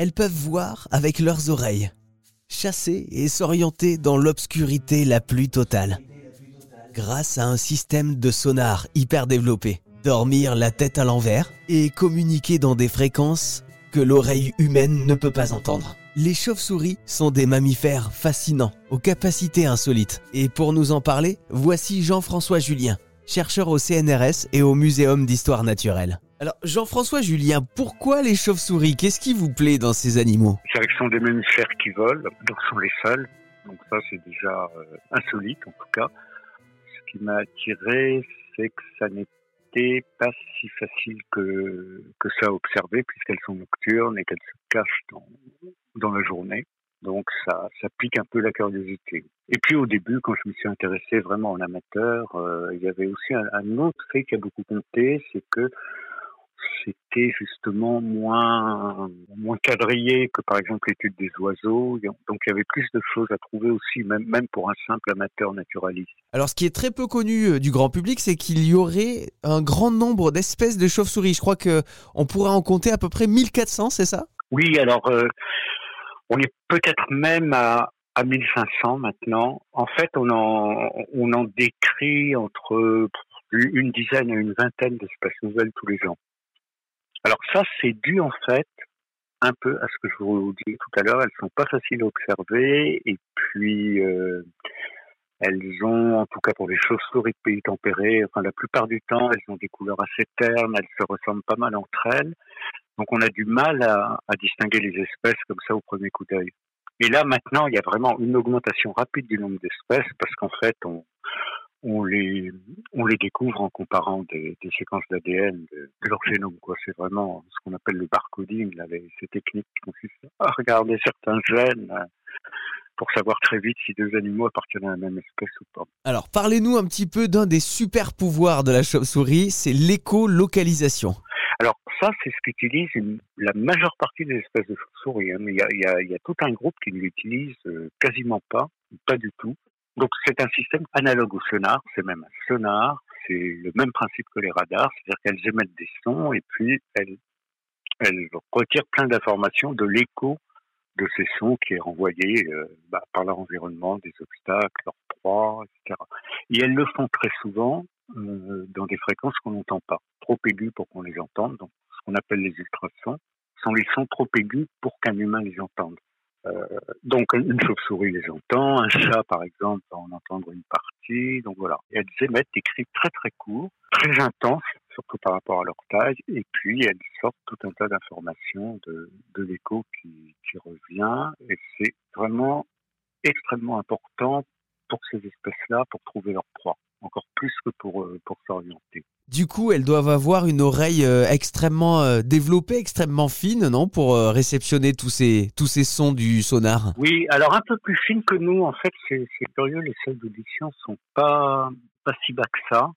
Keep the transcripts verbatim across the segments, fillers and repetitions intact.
elles peuvent voir avec leurs oreilles, chasser et s'orienter dans l'obscurité la plus totale. Grâce à un système de sonar hyper développé, dormir la tête à l'envers et communiquer dans des fréquences que l'oreille humaine ne peut pas entendre. Les chauves-souris sont des mammifères fascinants, aux capacités insolites. Et pour nous en parler, voici Jean-François Julien, chercheur au C N R S et au Muséum d'histoire naturelle. Alors Jean-François Julien, pourquoi les chauves-souris? Qu'est-ce qui vous plaît dans ces animaux? C'est qu'ils sont des mammifères qui volent, donc sont les seuls. Donc ça c'est déjà euh, insolite en tout cas. Ce qui m'a attiré, c'est que ça n'était pas si facile que, que ça à observer, puisqu'elles sont nocturnes et qu'elles se cachent dans, dans la journée. Donc ça, ça pique un peu la curiosité. Et puis au début, quand je me suis intéressé vraiment en amateur, euh, il y avait aussi un, un autre fait qui a beaucoup compté, c'est que c'était justement moins, moins quadrillé que par exemple l'étude des oiseaux. Donc il y avait plus de choses à trouver aussi, même, même pour un simple amateur naturaliste. Alors ce qui est très peu connu du grand public, c'est qu'il y aurait un grand nombre d'espèces de chauves-souris. Je crois qu'on pourrait en compter à peu près mille quatre cents, c'est ça? Oui, alors euh, on est peut-être même à, à mille cinq cents maintenant. En fait, on en, on en décrit entre une dizaine à une vingtaine d'espèces nouvelles tous les ans. Alors ça, c'est dû en fait un peu à ce que je vous disais tout à l'heure. Elles sont pas faciles à observer et puis euh, elles ont, en tout cas pour les chauves-souris de pays tempérés, enfin la plupart du temps, elles ont des couleurs assez ternes, elles se ressemblent pas mal entre elles. Donc on a du mal à, à distinguer les espèces comme ça au premier coup d'œil. Et là maintenant, il y a vraiment une augmentation rapide du nombre d'espèces parce qu'en fait, on On les, on les découvre en comparant des, des séquences d'A D N de, de leur génome, quoi. C'est vraiment ce qu'on appelle le barcoding, là, les, ces techniques qui consistent à regarder certains gènes pour savoir très vite si deux animaux appartiennent à la même espèce ou pas. Alors, parlez-nous un petit peu d'un des super pouvoirs de la chauve-souris, c'est l'écolocalisation. Alors ça, c'est ce qu'utilise une, la majeure partie des espèces de chauve-souris, hein. Mais il y a, y a, y a tout un groupe qui ne l'utilise quasiment pas, pas du tout. Donc c'est un système analogue au sonar, c'est même un sonar, c'est le même principe que les radars, c'est-à-dire qu'elles émettent des sons et puis elles, elles retirent plein d'informations de l'écho de ces sons qui est renvoyé euh, bah, par leur environnement, des obstacles, leurs proies, et cetera. Et elles le font très souvent euh, dans des fréquences qu'on n'entend pas, trop aiguës pour qu'on les entende, donc ce qu'on appelle les ultrasons, sont les sons trop aigus pour qu'un humain les entende. Euh, donc une chauve-souris les entend, un chat par exemple va en entendre une partie, donc voilà. Et elles émettent des cris très très courts, très intenses, surtout par rapport à leur taille, et puis elles sortent tout un tas d'informations de, de l'écho qui, qui revient, et c'est vraiment extrêmement important pour ces espèces-là, pour trouver leur proie, encore plus que pour, euh, pour s'orienter. Du coup, elles doivent avoir une oreille euh, extrêmement euh, développée, extrêmement fine, non, pour euh, réceptionner tous ces, tous ces sons du sonar. Oui, alors un peu plus fine que nous. En fait, c'est, c'est curieux, les salles d'audition sont pas, pas si bas que ça.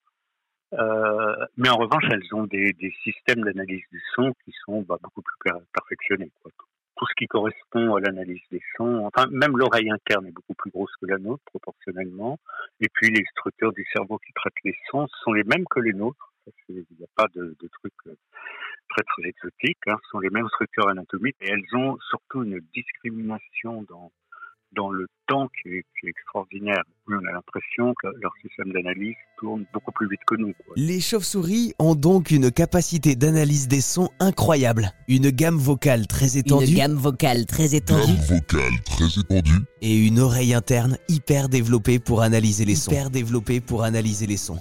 Euh, mais en revanche, elles ont des, des systèmes d'analyse du son qui sont bah, beaucoup plus per- perfectionnés, quoi. Tout ce qui correspond à l'analyse des sons, enfin même l'oreille interne est beaucoup plus grosse que la nôtre proportionnellement, et puis les structures du cerveau qui traitent les sons sont les mêmes que les nôtres, il n'y a pas de, de trucs très très exotiques, hein. Ce sont les mêmes structures anatomiques, et elles ont surtout une discrimination dans, dans le temps qui est, qui est extraordinaire. On a l'impression que leur système d'analyse tourne beaucoup plus vite que nous, quoi. Les chauves-souris ont donc une capacité d'analyse des sons incroyable, une gamme vocale très étendue, une gamme vocale très étendue, gamme vocale très étendue, et une oreille interne hyper développée pour analyser les sons, hyper développée pour analyser les sons.